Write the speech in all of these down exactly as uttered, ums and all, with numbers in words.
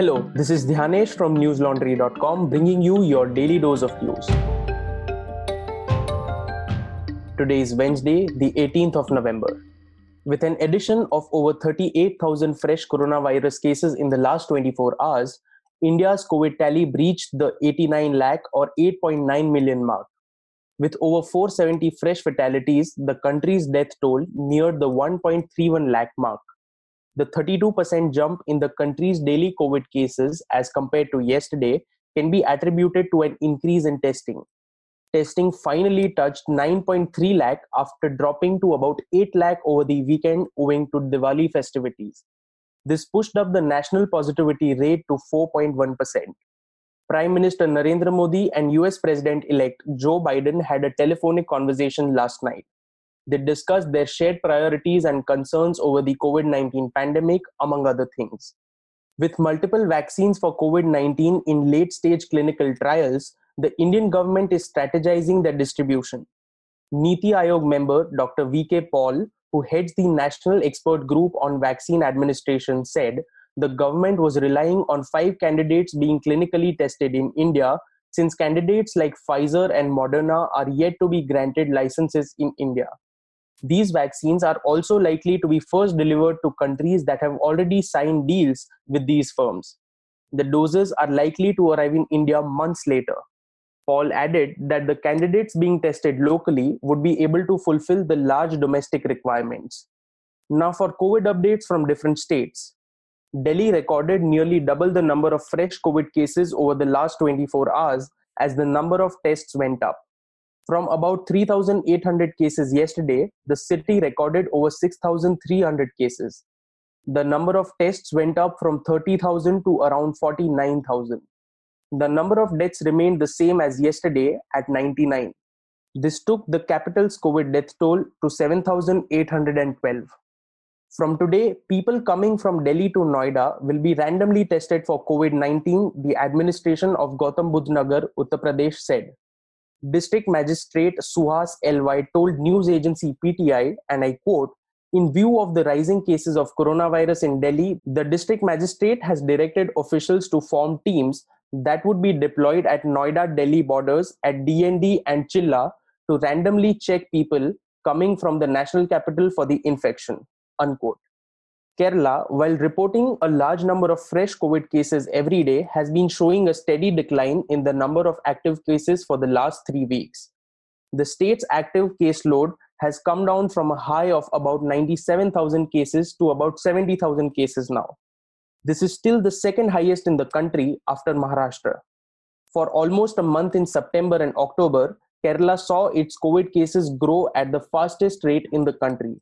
Hello, this is Dhanesh from news laundry dot com bringing you your daily dose of news. Today is Wednesday, the eighteenth of November. With an addition of over thirty-eight thousand fresh coronavirus cases in the last twenty-four hours, India's COVID tally breached the eighty-nine lakh or eight point nine million mark. With over four hundred seventy fresh fatalities, the country's death toll neared the one point three one lakh mark. The thirty-two percent jump in the country's daily COVID cases as compared to yesterday can be attributed to an increase in testing. Testing finally touched nine point three lakh after dropping to about eight lakh over the weekend owing to Diwali festivities. This pushed up the national positivity rate to four point one percent. Prime Minister Narendra Modi and U S President-elect Joe Biden had a telephonic conversation last night. They discussed their shared priorities and concerns over the COVID nineteen pandemic, among other things. With multiple vaccines for COVID nineteen in late-stage clinical trials, the Indian government is strategizing their distribution. Niti Aayog member Doctor V K Paul, who heads the National Expert Group on Vaccine Administration, said the government was relying on five candidates being clinically tested in India, since candidates like Pfizer and Moderna are yet to be granted licenses in India. These vaccines are also likely to be first delivered to countries that have already signed deals with these firms. The doses are likely to arrive in India months later. Paul added that the candidates being tested locally would be able to fulfill the large domestic requirements. Now for COVID updates from different states. Delhi recorded nearly double the number of fresh COVID cases over the last twenty-four hours as the number of tests went up. From about three thousand eight hundred cases yesterday, the city recorded over six thousand three hundred cases. The number of tests went up from thirty thousand to around forty-nine thousand. The number of deaths remained the same as yesterday at ninety-nine. This took the capital's COVID death toll to seven thousand eight hundred twelve. From today, people coming from Delhi to Noida will be randomly tested for COVID nineteen, the administration of Gautam Budh Nagar, Uttar Pradesh said. District Magistrate Suhas L Y told news agency P T I, and I quote, "In view of the rising cases of coronavirus in Delhi, the district magistrate has directed officials to form teams that would be deployed at Noida-Delhi borders at D N D and Chilla to randomly check people coming from the national capital for the infection." Unquote. Kerala, while reporting a large number of fresh COVID cases every day, has been showing a steady decline in the number of active cases for the last three weeks. The state's active caseload has come down from a high of about ninety-seven thousand cases to about seventy thousand cases now. This is still the second highest in the country after Maharashtra. For almost a month in September and October, Kerala saw its COVID cases grow at the fastest rate in the country.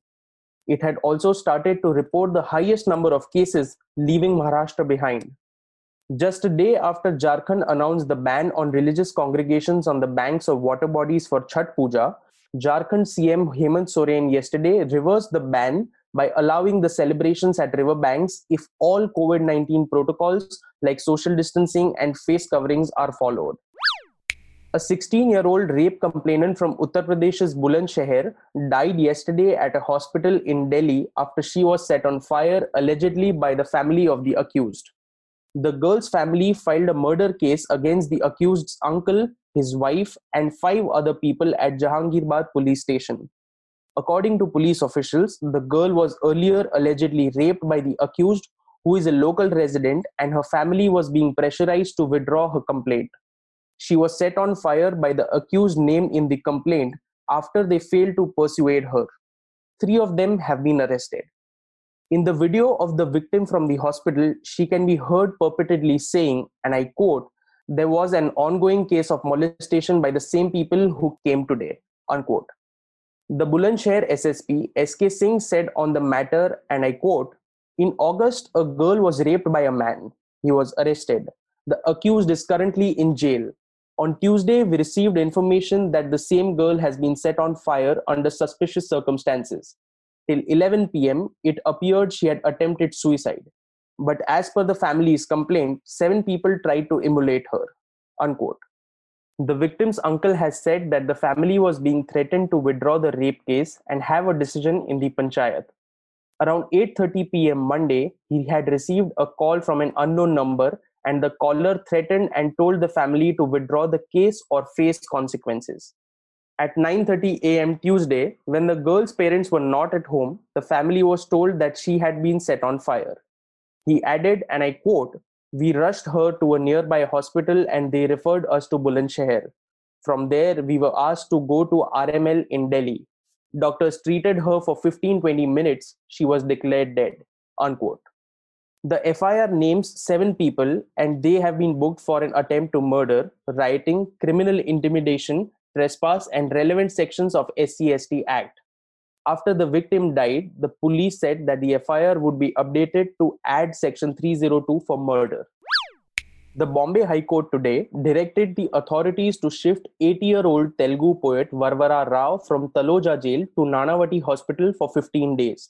It had also started to report the highest number of cases, leaving Maharashtra behind. Just a day after Jharkhand announced the ban on religious congregations on the banks of water bodies for Chhath Puja, Jharkhand C M Hemant Soren yesterday reversed the ban by allowing the celebrations at river banks if all COVID nineteen protocols like social distancing and face coverings are followed. A sixteen-year-old rape complainant from Uttar Pradesh's Bulandshahr died yesterday at a hospital in Delhi after she was set on fire allegedly by the family of the accused. The girl's family filed a murder case against the accused's uncle, his wife, and five other people at Jahangirbad police station. According to police officials, the girl was earlier allegedly raped by the accused, who is a local resident, and her family was being pressurized to withdraw her complaint. She was set on fire by the accused named in the complaint after they failed to persuade her. Three of them have been arrested. In the video of the victim from the hospital, she can be heard purportedly saying, and I quote, "There was an ongoing case of molestation by the same people who came today," unquote. The Bulandshahr S S P, S K Singh, said on the matter, and I quote, "In August, a girl was raped by a man. He was arrested. The accused is currently in jail. On Tuesday, we received information that the same girl has been set on fire under suspicious circumstances. Till eleven p.m., it appeared she had attempted suicide. But as per the family's complaint, seven people tried to immolate her," unquote. The victim's uncle has said that the family was being threatened to withdraw the rape case and have a decision in the panchayat. around eight thirty p m Monday, he had received a call from an unknown number, and the caller threatened and told the family to withdraw the case or face consequences. At nine thirty a m Tuesday, when the girl's parents were not at home, the family was told that she had been set on fire. He added, and I quote, "We rushed her to a nearby hospital and they referred us to Bulandshahr. From there, we were asked to go to R M L in Delhi. Doctors treated her for fifteen to twenty minutes. She was declared dead," unquote. The F I R names seven people and they have been booked for an attempt to murder, rioting, criminal intimidation, trespass and relevant sections of S C S T Act. After the victim died, the police said that the F I R would be updated to add section three oh two for murder. The Bombay High Court today directed the authorities to shift eighty-year-old Telugu poet Varvara Rao from Taloja Jail to Nanavati Hospital for fifteen days.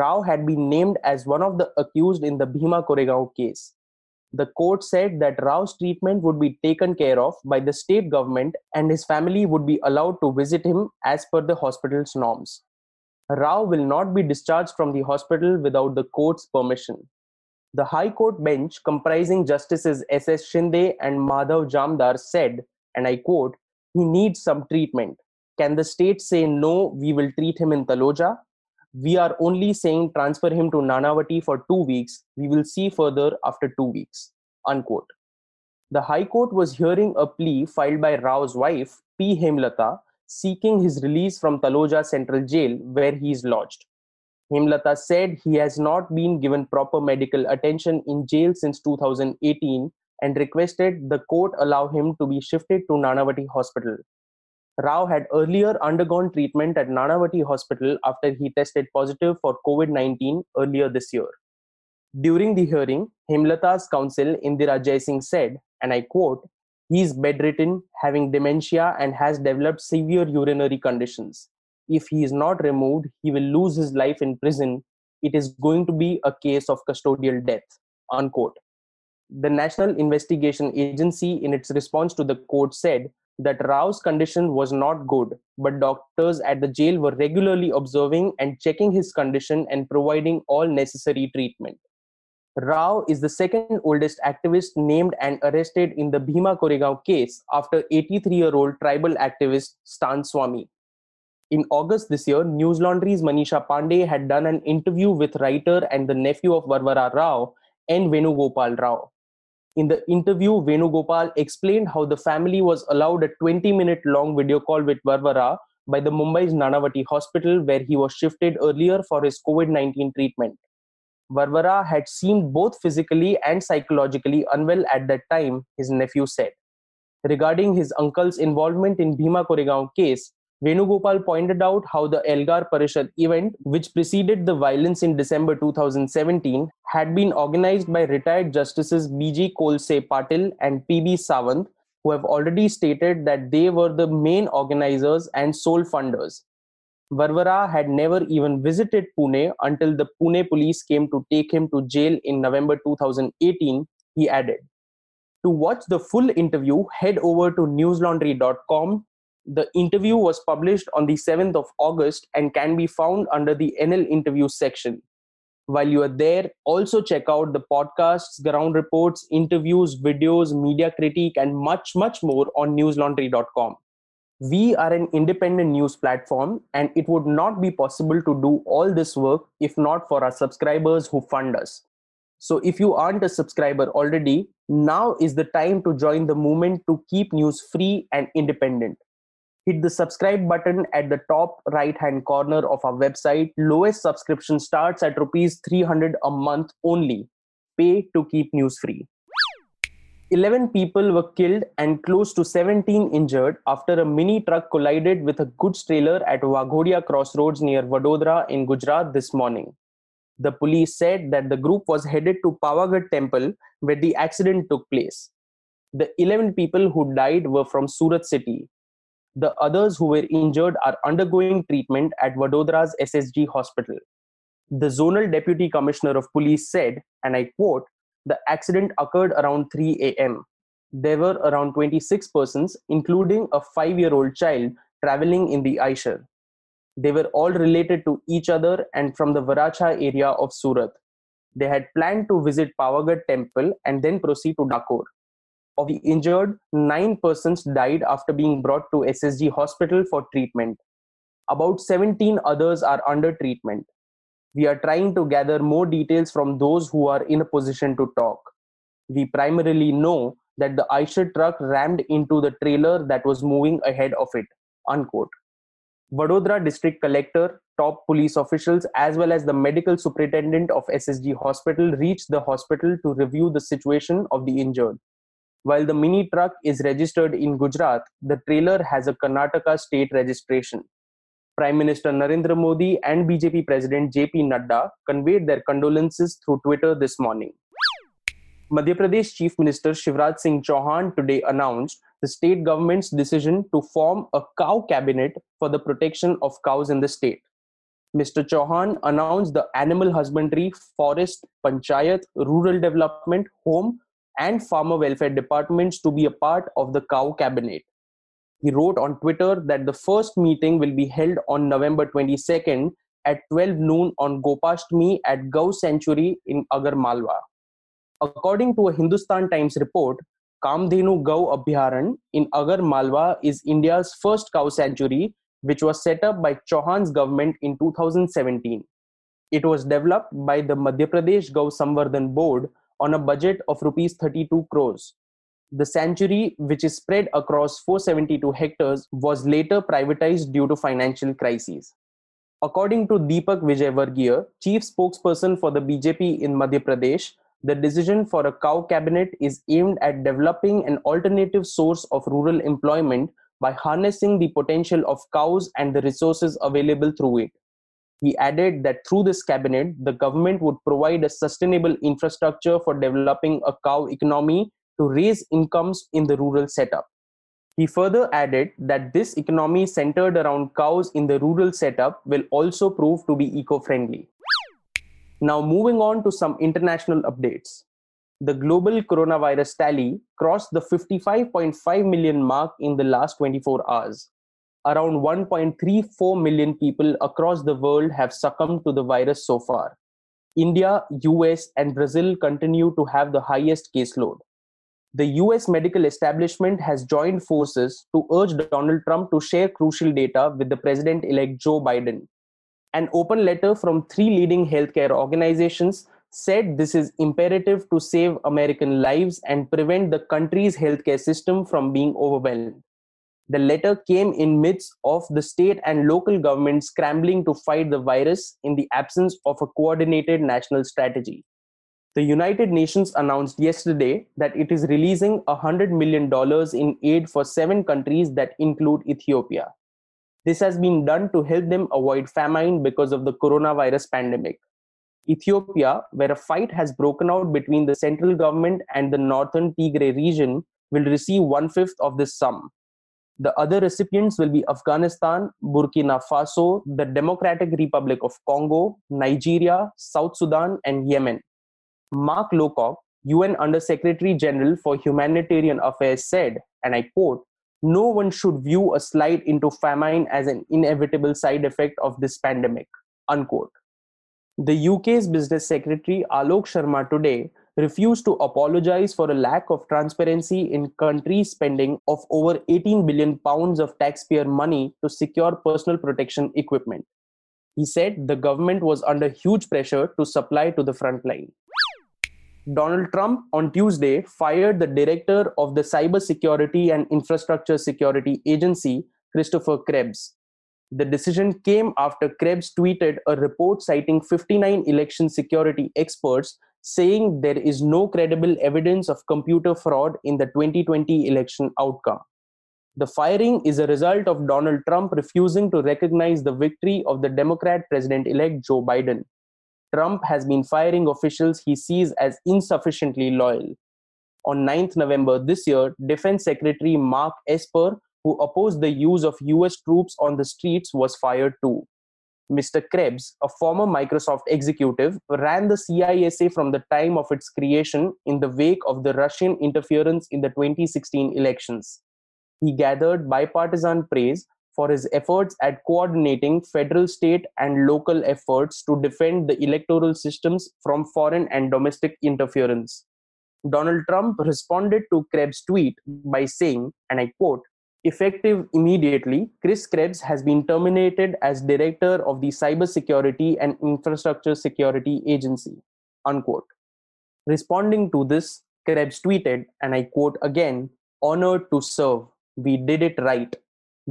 Rao had been named as one of the accused in the Bhima Koregaon case. The court said that Rao's treatment would be taken care of by the state government and his family would be allowed to visit him as per the hospital's norms. Rao will not be discharged from the hospital without the court's permission. The High Court bench comprising Justices S S Shinde and Madhav Jamdar said, and I quote, "He needs some treatment. Can the state say no, we will treat him in Taloja? We are only saying transfer him to Nanavati for two weeks. We will see further after two weeks, unquote. The High Court was hearing a plea filed by Rao's wife, P. Hemlata, seeking his release from Taloja Central Jail where he is lodged. Hemlata said he has not been given proper medical attention in jail since two thousand eighteen and requested the court allow him to be shifted to Nanavati Hospital. Rao had earlier undergone treatment at Nanavati Hospital after he tested positive for COVID nineteen earlier this year. During the hearing, Hemlata's counsel Indira Jai Singh said, and I quote, "He is bedridden, having dementia and has developed severe urinary conditions. If he is not removed, he will lose his life in prison. It is going to be a case of custodial death," unquote. The National Investigation Agency, in its response to the court, said that Rao's condition was not good, but doctors at the jail were regularly observing and checking his condition and providing all necessary treatment. Rao is the second oldest activist named and arrested in the Bhima Koregaon case after eighty-three-year-old tribal activist Stan Swami. In August this year, News Laundry's Manisha Pandey had done an interview with writer and the nephew of Varvara Rao, N. Venugopal Rao. In the interview, Venugopal explained how the family was allowed a twenty-minute long video call with Varvara by the Mumbai's Nanavati Hospital where he was shifted earlier for his COVID nineteen treatment. Varvara had seemed both physically and psychologically unwell at that time, his nephew said. Regarding his uncle's involvement in Bhima Koregaon case, Venugopal pointed out how the Elgar Parishad event, which preceded the violence in December two thousand seventeen, had been organized by retired Justices B G Kolse Patil and P B Sawant, who have already stated that they were the main organizers and sole funders. Varvara had never even visited Pune until the Pune police came to take him to jail in November two thousand eighteen, he added. To watch the full interview, head over to newslaundry dot com. The interview was published on the seventh of August and can be found under the N L interview section. While you are there, also check out the podcasts, ground reports, interviews, videos, media critique, and much, much more on newslaundry dot com. We are an independent news platform, and it would not be possible to do all this work if not for our subscribers who fund us. So if you aren't a subscriber already, now is the time to join the movement to keep news free and independent. Hit the subscribe button at the top right-hand corner of our website. Lowest subscription starts at rupees three hundred a month only. Pay to keep news free. eleven people were killed and close to seventeen injured after a mini truck collided with a goods trailer at Waghodia Crossroads near Vadodara in Gujarat this morning. The police said that the group was headed to Pavagadh Temple where the accident took place. The eleven people who died were from Surat city. The others who were injured are undergoing treatment at Vadodara's S S G hospital. The Zonal Deputy Commissioner of Police said, and I quote, "The accident occurred around three a m There were around twenty-six persons, including a five-year-old child, traveling in the Eicher. They were all related to each other and from the Varachha area of Surat. They had planned to visit Pavagadh temple and then proceed to Dakor. Of the injured, nine persons died after being brought to S S G hospital for treatment. About seventeen others are under treatment. We are trying to gather more details from those who are in a position to talk. We primarily know that the Eicher truck rammed into the trailer that was moving ahead of it, unquote. Vadodara district collector, top police officials, as well as the medical superintendent of S S G hospital reached the hospital to review the situation of the injured. While the mini truck is registered in Gujarat, the trailer has a Karnataka state registration. Prime Minister Narendra Modi and B J P President J P Nadda conveyed their condolences through Twitter this morning. Madhya Pradesh Chief Minister Shivraj Singh Chauhan today announced the state government's decision to form a cow cabinet for the protection of cows in the state. Mister Chauhan announced the Animal Husbandry, Forest, Panchayat, Rural Development, Home and Farmer Welfare departments to be a part of the cow cabinet. He wrote on Twitter that the first meeting will be held on November twenty-second at twelve noon on Gopashtami at Gau Sanctuary in Agar Malwa. According to a Hindustan Times report, Kamdhenu Gau Abhyaran in Agar Malwa is India's first cow sanctuary, which was set up by Chauhan's government in two thousand seventeen. It was developed by the Madhya Pradesh Gau Samvardhan Board on a budget of rupees thirty-two crores. The sanctuary, which is spread across four hundred seventy-two hectares, was later privatized due to financial crises. According to Deepak Vijayvargiya, chief spokesperson for the B J P in Madhya Pradesh, the decision for a cow cabinet is aimed at developing an alternative source of rural employment by harnessing the potential of cows and the resources available through it. He added that through this cabinet, the government would provide a sustainable infrastructure for developing a cow economy to raise incomes in the rural setup. He further added that this economy centered around cows in the rural setup will also prove to be eco-friendly. Now moving on to some international updates. The global coronavirus tally crossed the fifty-five point five million mark in the last twenty-four hours. Around one point three four million people across the world have succumbed to the virus so far. India, U S and Brazil continue to have the highest caseload. The U S medical establishment has joined forces to urge Donald Trump to share crucial data with the president-elect Joe Biden. An open letter from three leading healthcare organizations said this is imperative to save American lives and prevent the country's healthcare system from being overwhelmed. The letter came in midst of the state and local governments scrambling to fight the virus in the absence of a coordinated national strategy. The United Nations announced yesterday that it is releasing one hundred million dollars in aid for seven countries that include Ethiopia. This has been done to help them avoid famine because of the coronavirus pandemic. Ethiopia, where a fight has broken out between the central government and the northern Tigray region, will receive one-fifth of this sum. The other recipients will be Afghanistan, Burkina Faso, the Democratic Republic of Congo, Nigeria, South Sudan, and Yemen. Mark Lowcock, U N Under-Secretary General for Humanitarian Affairs, said, and I quote, "No one should view a slide into famine as an inevitable side effect of this pandemic," unquote. The U K's Business Secretary Alok Sharma today refused to apologize for a lack of transparency in country spending of over eighteen billion pounds of taxpayer money to secure personal protection equipment. He said the government was under huge pressure to supply to the front line. Donald Trump on Tuesday fired the director of the Cybersecurity and Infrastructure Security Agency, Christopher Krebs. The decision came after Krebs tweeted a report citing fifty-nine election security experts saying there is no credible evidence of computer fraud in the twenty twenty election outcome. The firing is a result of Donald Trump refusing to recognize the victory of the Democrat president-elect Joe Biden. Trump has been firing officials he sees as insufficiently loyal. On ninth of November this year, Defense Secretary Mark Esper, who opposed the use of U S troops on the streets, was fired too. Mister Krebs, a former Microsoft executive, ran the C I S A from the time of its creation in the wake of the Russian interference in the twenty sixteen elections. He gathered bipartisan praise for his efforts at coordinating federal, state, and local efforts to defend the electoral systems from foreign and domestic interference. Donald Trump responded to Krebs' tweet by saying, and I quote, "Effective immediately, Chris Krebs has been terminated as director of the Cybersecurity and Infrastructure Security Agency," unquote. Responding to this, Krebs tweeted, and I quote again, "Honored to serve. We did it right.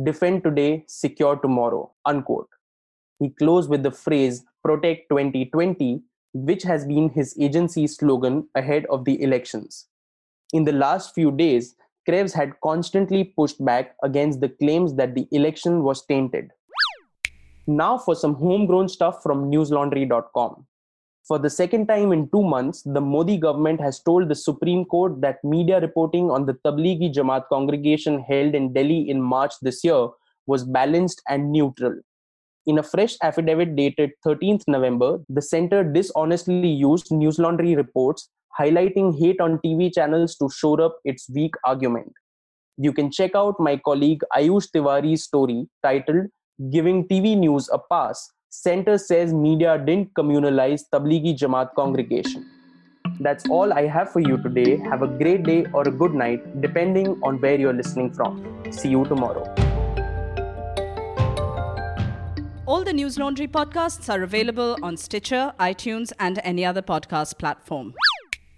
Defend today, secure tomorrow," unquote. He closed with the phrase, "Protect twenty twenty, which has been his agency's slogan ahead of the elections. In the last few days, Krebs had constantly pushed back against the claims that the election was tainted. Now for some homegrown stuff from newslaundry dot com. For the second time in two months, the Modi government has told the Supreme Court that media reporting on the Tablighi Jamaat congregation held in Delhi in March this year was balanced and neutral. In a fresh affidavit dated thirteenth November, the center dishonestly used News Laundry reports highlighting hate on T V channels to shore up its weak argument. You can check out my colleague Ayush Tiwari's story titled "Giving T V News a Pass, Center Says Media Didn't Communalize Tablighi Jamaat Congregation." That's all I have for you today. Have a great day or a good night, depending on where you're listening from. See you tomorrow. All the News Laundry podcasts are available on Stitcher, iTunes, and any other podcast platform.